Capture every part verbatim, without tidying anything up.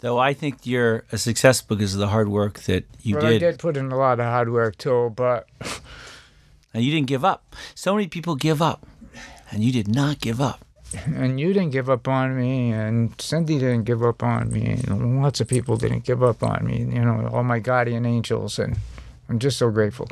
Though I think you're a success because of the hard work that you well, did. I did put in a lot of hard work too, but... And you didn't give up. So many people give up, and you did not give up. And you didn't give up on me, and Cindy didn't give up on me, and lots of people didn't give up on me, you know, all my guardian angels, and I'm just so grateful.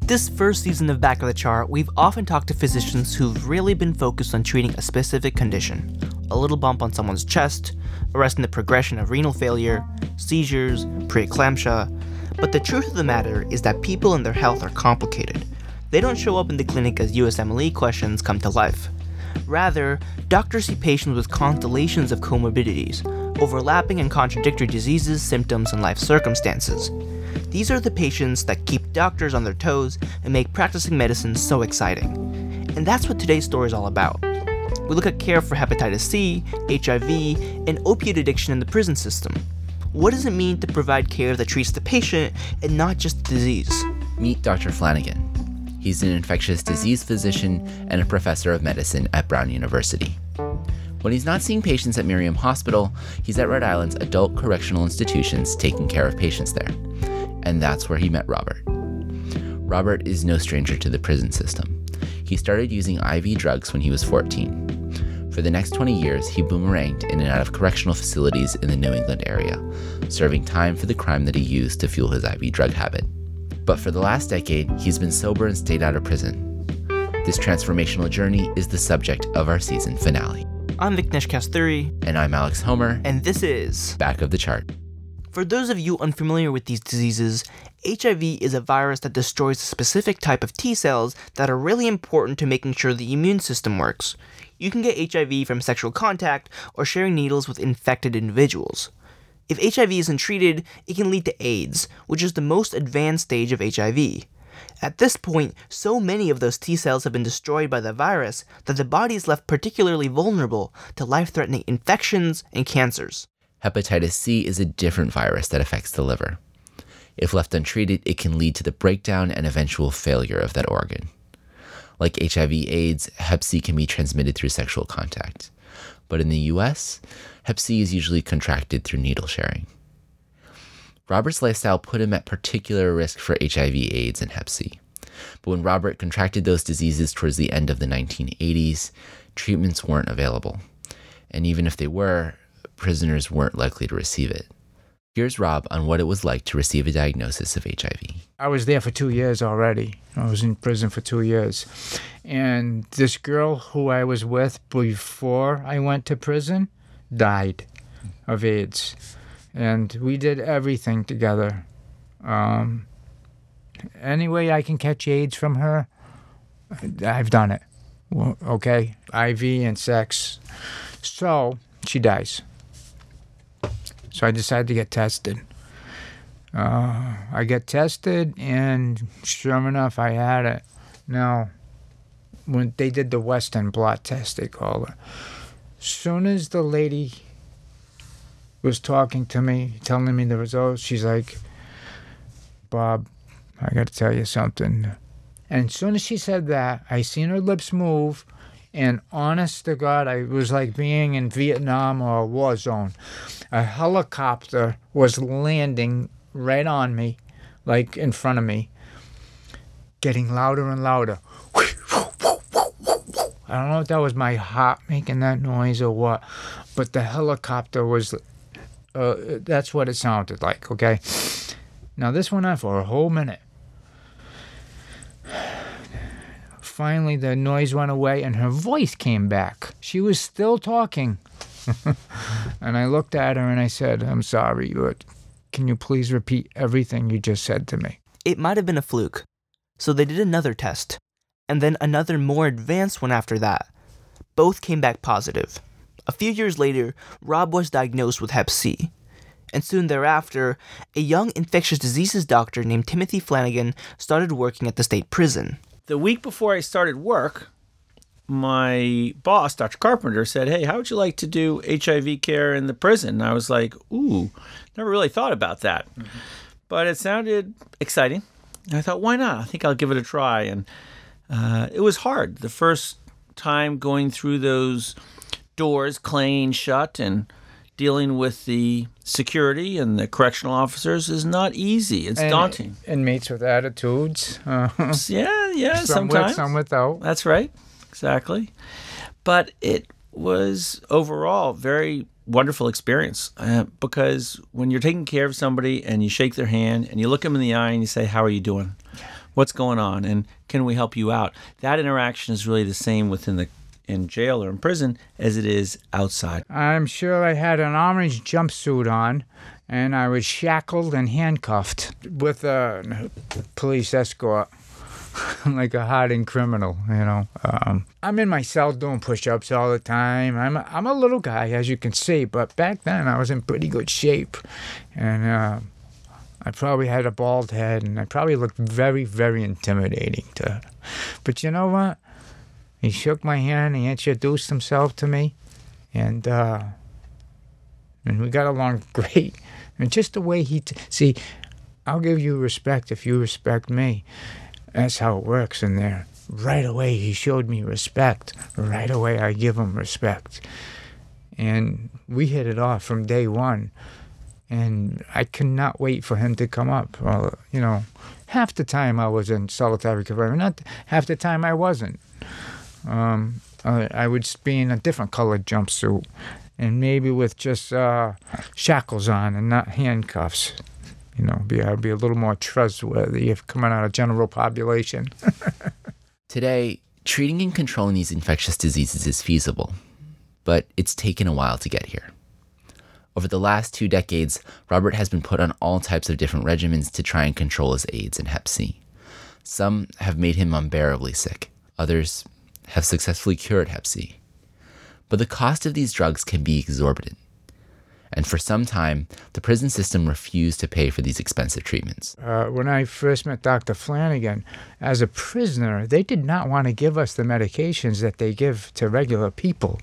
This first season of Back of the Chart, we've often talked to physicians who've really been focused on treating a specific condition, a little bump on someone's chest, arresting the progression of renal failure, seizures, preeclampsia. But the truth of the matter is that people and their health are complicated. They don't show up in the clinic as U S M L E questions come to life. Rather, doctors see patients with constellations of comorbidities, overlapping and contradictory diseases, symptoms, and life circumstances. These are the patients that keep doctors on their toes and make practicing medicine so exciting. And that's what today's story is all about. We look at care for hepatitis C, H I V, and opiate addiction in the prison system. What does it mean to provide care that treats the patient and not just the disease? Meet Doctor Flanagan. He's an infectious disease physician and a professor of medicine at Brown University. When he's not seeing patients at Miriam Hospital, he's at Rhode Island's adult correctional institutions taking care of patients there. And that's where he met Robert. Robert is no stranger to the prison system. He started using I V drugs when he was fourteen. For the next twenty years, he boomeranged in and out of correctional facilities in the New England area, serving time for the crime that he used to fuel his I V drug habit. But for the last decade, he's been sober and stayed out of prison. This transformational journey is the subject of our season finale. I'm Vicknesh Kasturi. And I'm Alex Homer. And this is Back of the Chart. For those of you unfamiliar with these diseases, H I V is a virus that destroys a specific type of T cells that are really important to making sure the immune system works. You can get H I V from sexual contact or sharing needles with infected individuals. If H I V isn't treated, it can lead to AIDS, which is the most advanced stage of H I V. At this point, so many of those T cells have been destroyed by the virus that the body is left particularly vulnerable to life-threatening infections and cancers. Hepatitis C is a different virus that affects the liver. If left untreated, it can lead to the breakdown and eventual failure of that organ. Like H I V/AIDS, Hep C can be transmitted through sexual contact. But in the U S, Hep C is usually contracted through needle sharing. Robert's lifestyle put him at particular risk for H I V/AIDS and Hep C. But when Robert contracted those diseases towards the end of the nineteen eighties, treatments weren't available. And even if they were, prisoners weren't likely to receive it. Here's Rob on what it was like to receive a diagnosis of H I V. I was there for two years already. I was in prison for two years. And this girl who I was with before I went to prison died of AIDS. And we did everything together. Um, any way I can catch AIDS from her, I've done it. Well, okay, I V and sex. So she dies. So I decided to get tested. Uh, I get tested, and sure enough, I had it. Now, when they did the Western blot test, they called it. Soon as the lady was talking to me, telling me the results, she's like, "Bob, I got to tell you something." And as soon as she said that, I seen her lips move, and honest to God, I was like being in Vietnam or a war zone. A helicopter was landing right on me, like in front of me, getting louder and louder. I don't know if that was my heart making that noise or what, but the helicopter was, uh, that's what it sounded like, okay? Now this went on for a whole minute. Finally, the noise went away and her voice came back. She was still talking. And I looked at her and I said, "I'm sorry, but can you please repeat everything you just said to me?" It might have been a fluke. So they did another test, and then another more advanced one after that. Both came back positive. A few years later, Rob was diagnosed with Hep C. And soon thereafter, a young infectious diseases doctor named Timothy Flanagan started working at the state prison. The week before I started work, my boss, Doctor Carpenter, said, "Hey, how would you like to do H I V care in the prison?" And I was like, ooh, never really thought about that. Mm-hmm. But it sounded exciting. And I thought, why not? I think I'll give it a try. And uh, it was hard. The first time going through those doors, clanging shut and dealing with the security and the correctional officers is not easy. It's and, daunting. Inmates with attitudes. Uh, yeah, yeah, some sometimes. With, some without. That's right. Exactly. But it was overall very wonderful experience uh, because when you're taking care of somebody and you shake their hand and you look them in the eye and you say, how are you doing? What's going on? And can we help you out? That interaction is really the same within the in jail or in prison as it is outside. I'm sure I had an orange jumpsuit on, and I was shackled and handcuffed with a police escort, like a hardened criminal, you know. Um, I'm in my cell doing push-ups all the time. I'm a, I'm a little guy, as you can see, but back then I was in pretty good shape, and uh, I probably had a bald head, and I probably looked very, very intimidating to her. But you know what? He shook my hand, he introduced himself to me, and uh, and we got along great. And just the way he... T- See, I'll give you respect if you respect me. That's how it works in there. Right away, he showed me respect. Right away, I give him respect. And we hit it off from day one. And I could not wait for him to come up. Well, you know, half the time I was in solitary confinement. Not half the time I wasn't. Um, I, I would be in a different colored jumpsuit and maybe with just uh, shackles on and not handcuffs. You know, be, I'd be a little more trustworthy if coming out of general population. Today, treating and controlling these infectious diseases is feasible, but it's taken a while to get here. Over the last two decades, Robert has been put on all types of different regimens to try and control his AIDS and hep C. Some have made him unbearably sick. Others have successfully cured hep C. But the cost of these drugs can be exorbitant. And for some time, the prison system refused to pay for these expensive treatments. Uh, when I first met Doctor Flanagan, as a prisoner, they did not want to give us the medications that they give to regular people.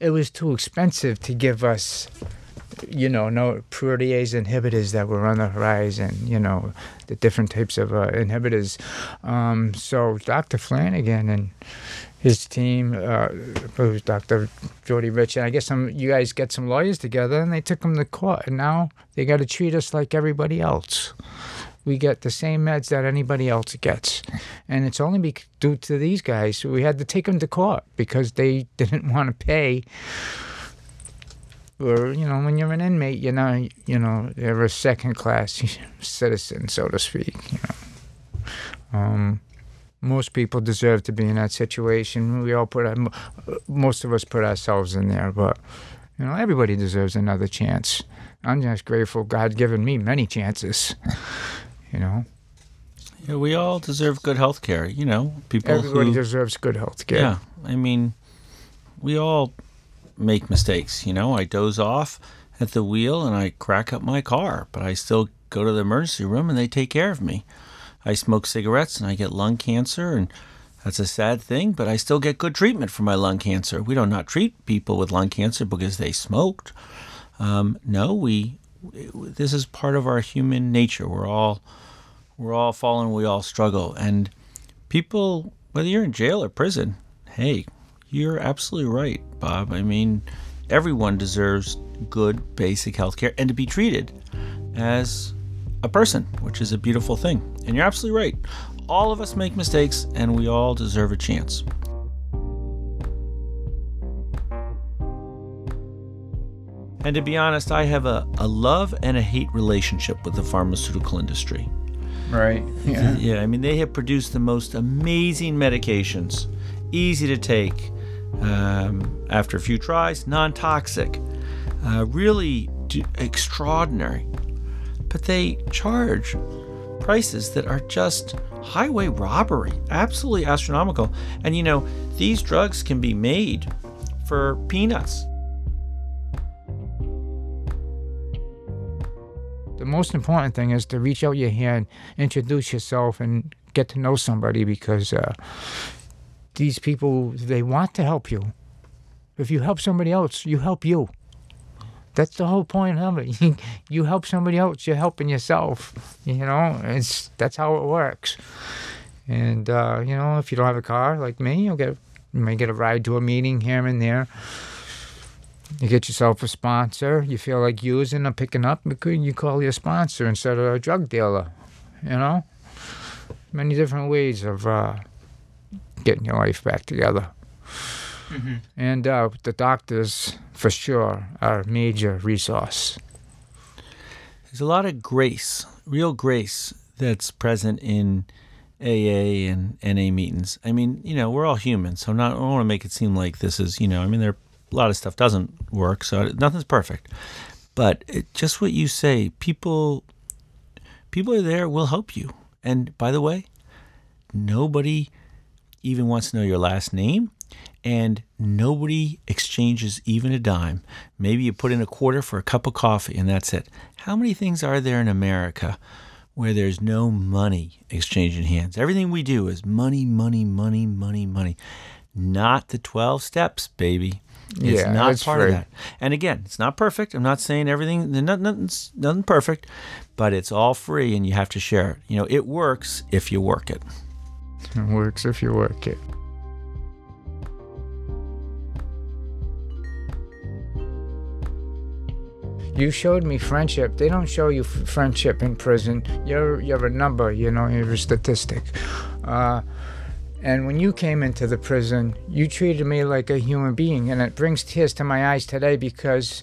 It was too expensive to give us, you know, no protease inhibitors that were on the horizon, you know, the different types of uh, inhibitors. Um, so Doctor Flanagan and his team, uh, Doctor Jordy Rich, and I guess some you guys got some lawyers together, and they took them to court, and now they got to treat us like everybody else. We get the same meds that anybody else gets. And it's only be- due to these guys. We had to take them to court because they didn't want to pay. Or, you know, when you're an inmate, you're not, you know, you're a second-class citizen, so to speak. You know, um, most people deserve to be in that situation. We all put, our, most of us put ourselves in there, but, you know, everybody deserves another chance. I'm just grateful God given me many chances, you know. Yeah, we all deserve good health care, you know. People Everybody who, deserves good health care. Yeah, I mean, we all... make mistakes, you know. I doze off at the wheel and I crack up my car, but I still go to the emergency room and they take care of me. I smoke cigarettes and I get lung cancer, and that's a sad thing, but I still get good treatment for my lung cancer. We don't not treat people with lung cancer because they smoked. Um, no, we. This is part of our human nature. We're all, we're all fallen. We all struggle, and people, whether you're in jail or prison, hey. You're absolutely right, Bob. I mean, everyone deserves good basic health care and to be treated as a person, which is a beautiful thing. And you're absolutely right. All of us make mistakes, and we all deserve a chance. And to be honest, I have a, a love and a hate relationship with the pharmaceutical industry. Right. Yeah. Yeah, I mean, they have produced the most amazing medications, easy to take. Um, after a few tries, non-toxic, uh, really d- extraordinary. But they charge prices that are just highway robbery, absolutely astronomical. And you know, these drugs can be made for peanuts. The most important thing is to reach out your hand, introduce yourself, and get to know somebody because uh, these people, they want to help you. If you help somebody else, you help you. That's the whole point of it. You help somebody else, you're helping yourself. You know, it's that's how it works. And, uh, you know, if you don't have a car like me, you'll get, you may get a ride to a meeting here and there. You get yourself a sponsor. You feel like using or picking up, you call your sponsor instead of a drug dealer, you know? Many different ways of uh, getting your life back together. Mm-hmm. And uh, the doctors, for sure, are a major resource. There's a lot of grace, real grace, that's present in A A and N A meetings. I mean, you know, we're all human, so I'm not, I don't want to make it seem like this is, you know, I mean, there a lot of stuff doesn't work, so nothing's perfect. But it, just what you say, people, people are there, will help you. And by the way, nobody even wants to know your last name, and nobody exchanges even a dime. Maybe you put in a quarter for a cup of coffee, and that's it. How many things are there in America where there's no money exchanging hands? Everything we do is money, money, money, money, money. Not the twelve steps, baby. It's yeah, not part right. of that. And again, it's not perfect. I'm not saying everything, nothing's, nothing perfect, but it's all free and you have to share it. You know, it works if you work it. It works if you work it. You showed me friendship. They don't show you f- friendship in prison. You're you're a number, you know, you're a statistic. Uh, and when you came into the prison, you treated me like a human being, and it brings tears to my eyes today because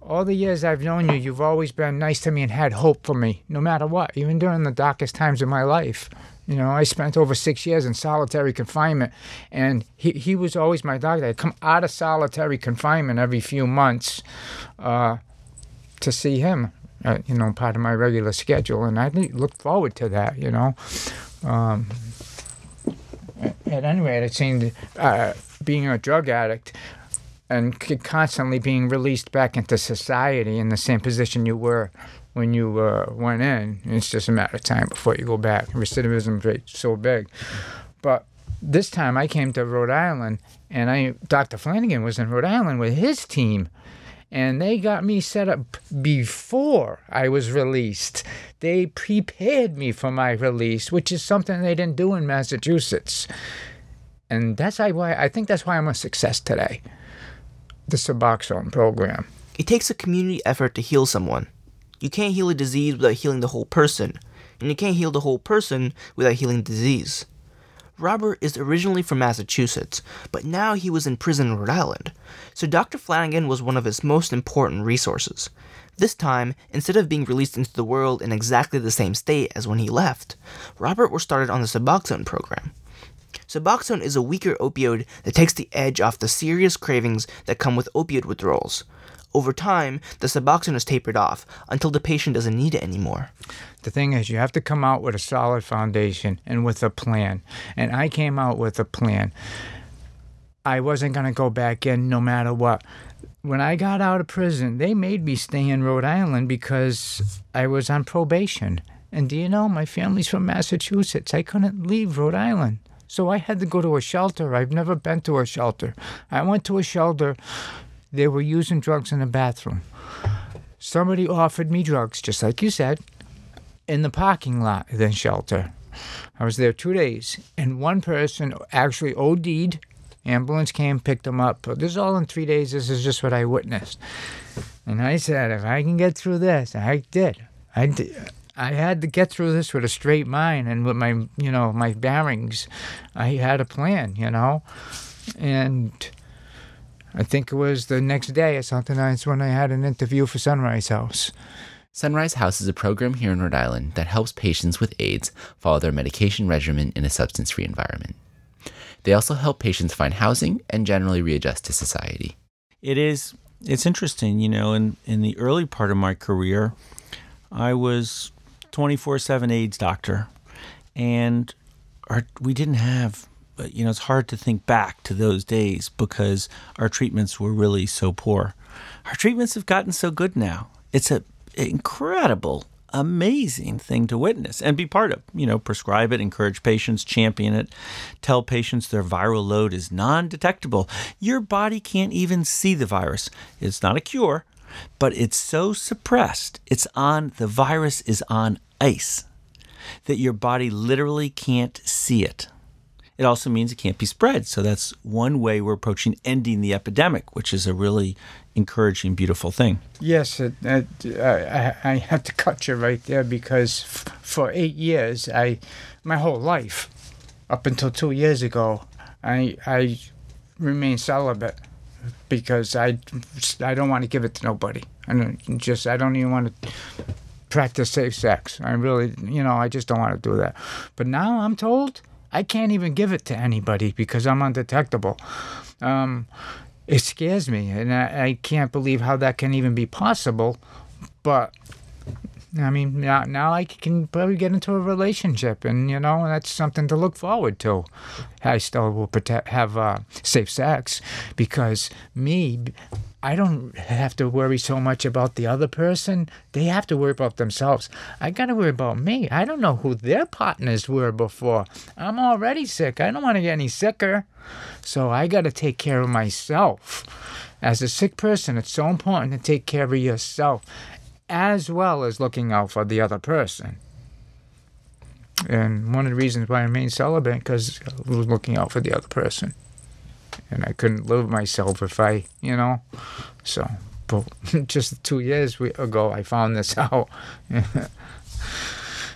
all the years I've known you, you've always been nice to me and had hope for me, no matter what, even during the darkest times of my life. You know, I spent over six years in solitary confinement, and he he was always my doctor. I'd come out of solitary confinement every few months, uh, to see him, uh, you know, part of my regular schedule, and I looked forward to that, you know. Um, at, at any rate, it seemed uh, being a drug addict and constantly being released back into society in the same position you were when you uh, went in, it's just a matter of time before you go back. Recidivism rate's so big. But this time I came to Rhode Island, and I Doctor Flanagan was in Rhode Island with his team, and they got me set up before I was released. They prepared me for my release, which is something they didn't do in Massachusetts. And that's why I think that's why I'm a success today, the Suboxone program. It takes a community effort to heal someone. You can't heal a disease without healing the whole person, and you can't heal the whole person without healing the disease. Robert is originally from Massachusetts, but now he was in prison in Rhode Island, so Doctor Flanagan was one of his most important resources. This time, instead of being released into the world in exactly the same state as when he left, Robert was started on the Suboxone program. Suboxone is a weaker opioid that takes the edge off the serious cravings that come with opioid withdrawals. Over time, the Suboxone is tapered off until the patient doesn't need it anymore. The thing is, you have to come out with a solid foundation and with a plan. And I came out with a plan. I wasn't going to go back in no matter what. When I got out of prison, they made me stay in Rhode Island because I was on probation. And do you know, my family's from Massachusetts. I couldn't leave Rhode Island. So I had to go to a shelter. I've never been to a shelter. I went to a shelter. They were using drugs in the bathroom. Somebody offered me drugs, just like you said, in the parking lot of the shelter. I was there two days, and one person actually O D'd. Ambulance came, picked him up. This is all in three days. This is just what I witnessed. And I said, if I can get through this, I did. I did. I had to get through this with a straight mind and with my, you know, my bearings. I had a plan, you know, and I think it was the next day or something. That's when I had an interview for Sunrise House. Sunrise House is a program here in Rhode Island that helps patients with AIDS follow their medication regimen in a substance-free environment. They also help patients find housing and generally readjust to society. It is, it's interesting, you know, in, in the early part of my career, I was twenty-four seven AIDS doctor, and our, we didn't have... But, you know, it's hard to think back to those days because our treatments were really so poor. Our treatments have gotten so good now. It's an incredible, amazing thing to witness and be part of. You know, prescribe it, encourage patients, champion it, tell patients their viral load is non-detectable. Your body can't even see the virus. It's not a cure, but it's so suppressed. It's on, the virus is on ice that your body literally can't see it. It also means it can't be spread. So that's one way we're approaching ending the epidemic, which is a really encouraging, beautiful thing. Yes, it, it, I, I have to cut you right there, because f- for eight years, I, my whole life, up until two years ago, I I remained celibate because I, I don't want to give it to nobody. I don't just I don't even want to practice safe sex. I really, you know, I just don't want to do that. But now I'm told I can't even give it to anybody because I'm undetectable. Um, it scares me, and I, I can't believe how that can even be possible. But I mean, now, now I can probably get into a relationship, and you know, that's something to look forward to. I still will protect, have uh, safe sex, because me, I don't have to worry so much about the other person. They have to worry about themselves. I got to worry about me. I don't know who their partners were before. I'm already sick. I don't want to get any sicker. So I got to take care of myself. As a sick person, it's so important to take care of yourself, as well as looking out for the other person. And one of the reasons why I remained celibate, because I was looking out for the other person. And I couldn't live myself if I, you know. So, but just two years ago, I found this out. it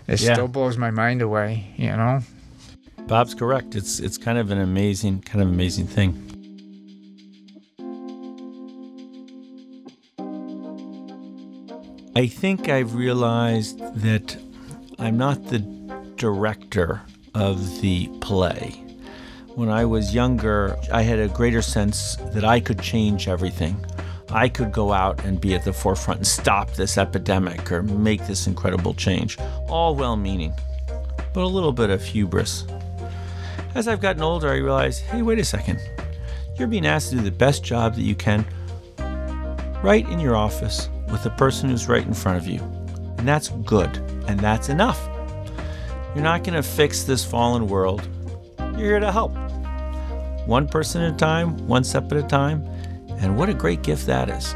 yeah. still blows my mind away, you know. Bob's correct. It's it's kind of an amazing, kind of amazing thing. I think I've realized that I'm not the director of the play. When I was younger, I had a greater sense that I could change everything. I could go out and be at the forefront and stop this epidemic or make this incredible change. All well-meaning, but a little bit of hubris. As I've gotten older, I realized, hey, wait a second. You're being asked to do the best job that you can right in your office, with the person who's right in front of you. And that's good, and that's enough. You're not gonna fix this fallen world. You're here to help. One person at a time, one step at a time, and what a great gift that is.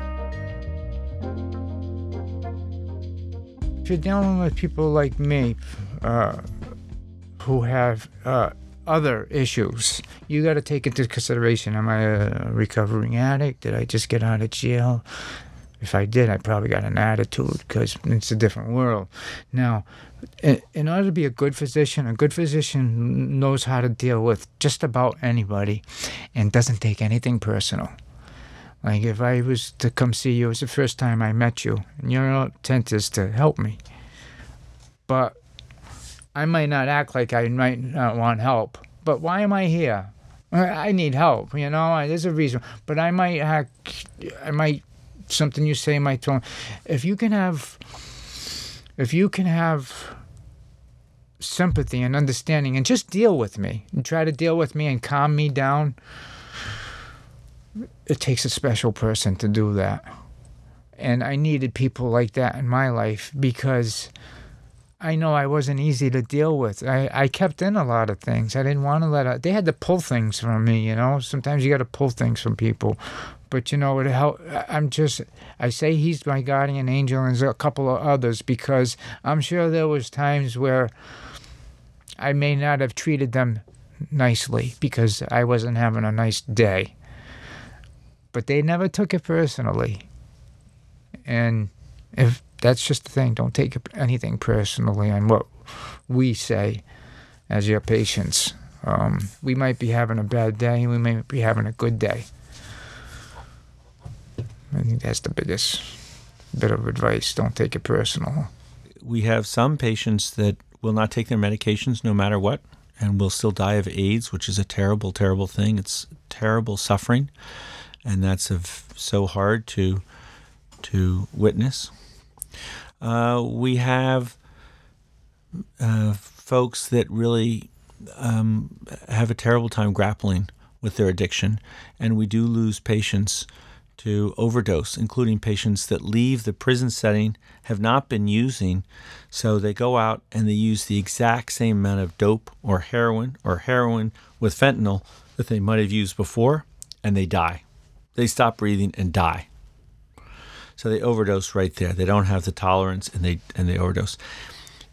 If you're dealing with people like me, uh, who have uh, other issues, you gotta take into consideration, am I a recovering addict? Did I just get out of jail? If I did, I probably got an attitude, because it's a different world. Now, in order to be a good physician, a good physician knows how to deal with just about anybody and doesn't take anything personal. Like if I was to come see you, it was the first time I met you, and your intent is to help me. But I might not act like I might not want help. But why am I here? I need help, you know? There's a reason. But I might act, I might... something you say might throw. If you can have, if you can have sympathy and understanding, and just deal with me, and try to deal with me and calm me down. It takes a special person to do that, and I needed people like that in my life, because I know I wasn't easy to deal with. I, I kept in a lot of things. I didn't want to let out. They had to pull things from me, you know. Sometimes you got to pull things from people. But, you know, it help, I'm just, I say he's my guardian angel and a couple of others, because I'm sure there was times where I may not have treated them nicely because I wasn't having a nice day. But they never took it personally. And if that's just the thing, don't take anything personally on what we say as your patients. Um, we might be having a bad day, we may be having a good day. I think that's the biggest bit of advice. Don't take it personal. We have some patients that will not take their medications no matter what and will still die of AIDS, which is a terrible, terrible thing. It's terrible suffering, and that's so hard to to witness. Uh, we have uh, folks that really um, have a terrible time grappling with their addiction, and we do lose patients to overdose, including patients that leave the prison setting, have not been using, so they go out and they use the exact same amount of dope or heroin or heroin with fentanyl that they might have used before, and they die. They stop breathing and die. So they overdose right there. They don't have the tolerance, and they and they overdose.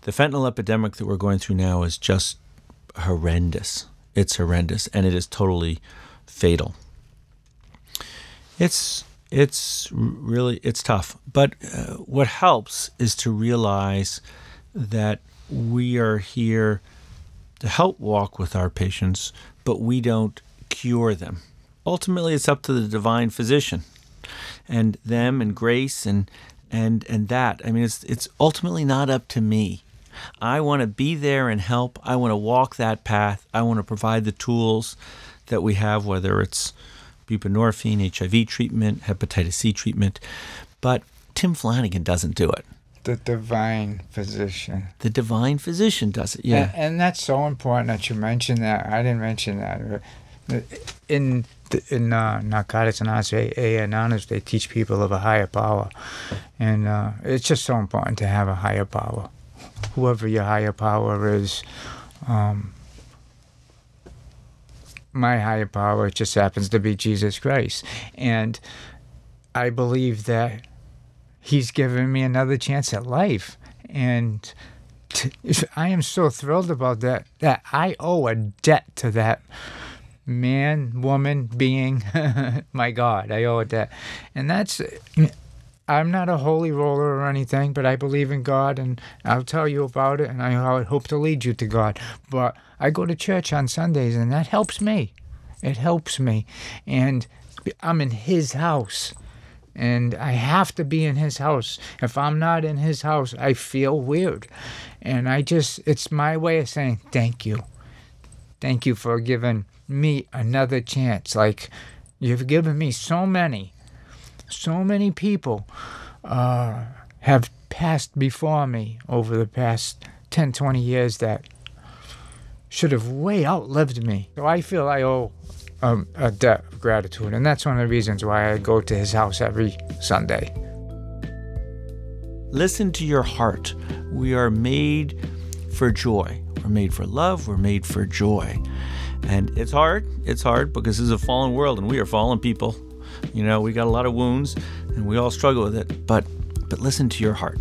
The fentanyl epidemic that we're going through now is just horrendous. It's horrendous, and it is totally fatal. It's It's really, it's tough. But uh, what helps is to realize that we are here to help walk with our patients, but we don't cure them. Ultimately, it's up to the divine physician and them and grace and and and that. I mean, it's it's ultimately not up to me. I want to be there and help. I want to walk that path. I want to provide the tools that we have, whether it's buprenorphine, H I V treatment, hepatitis C treatment. But Tim Flanagan doesn't do it. The divine physician. The divine physician does it, yeah. And, and that's so important that you mentioned that. I didn't mention that. In in uh, Narcotics Anonymous, A A Anonymous, they teach people of a higher power. And uh, it's just so important to have a higher power. Whoever your higher power is, um, my higher power just happens to be Jesus Christ. And I believe that He's given me another chance at life. And t- I am so thrilled about that, that I owe a debt to that man, woman, being, my God, I owe a debt. And that's, I'm not a holy roller or anything, but I believe in God, and I'll tell you about it, and I hope to lead you to God. But I go to church on Sundays, and that helps me. It helps me. And I'm in His house. And I have to be in His house. If I'm not in His house, I feel weird. And I just, it's my way of saying, thank you. Thank you for giving me another chance. Like, you've given me so many, so many people uh, have passed before me over the past ten, twenty years that should have way outlived me. So I feel I owe Um, a debt of gratitude, and that's one of the reasons why I go to His house every Sunday. Listen to your heart. We are made for joy. We're made for love. We're made for joy. And it's hard. It's hard because this is a fallen world, and we are fallen people. You know, we got a lot of wounds, and we all struggle with it. But, but listen to your heart.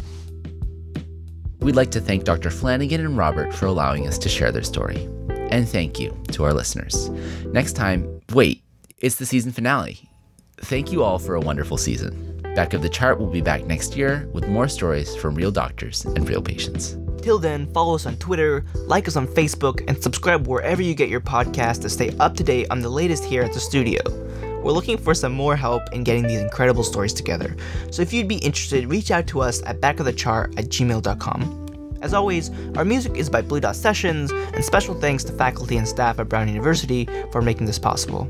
We'd like to thank Doctor Flanagan and Robert for allowing us to share their story. And thank you to our listeners. Next time, wait, it's the season finale. Thank you all for a wonderful season. Back of the Chart will be back next year with more stories from real doctors and real patients. Till then, follow us on Twitter, like us on Facebook, and subscribe wherever you get your podcast to stay up to date on the latest here at the studio. We're looking for some more help in getting these incredible stories together. So if you'd be interested, reach out to us at backofthechart at gmail dot com. As always, our music is by Blue Dot Sessions, and special thanks to faculty and staff at Brown University for making this possible.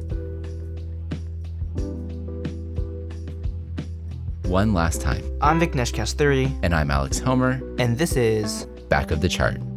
One last time. I'm Vicknesh Kasturi. And I'm Alex Homer. And this is Back of the Chart.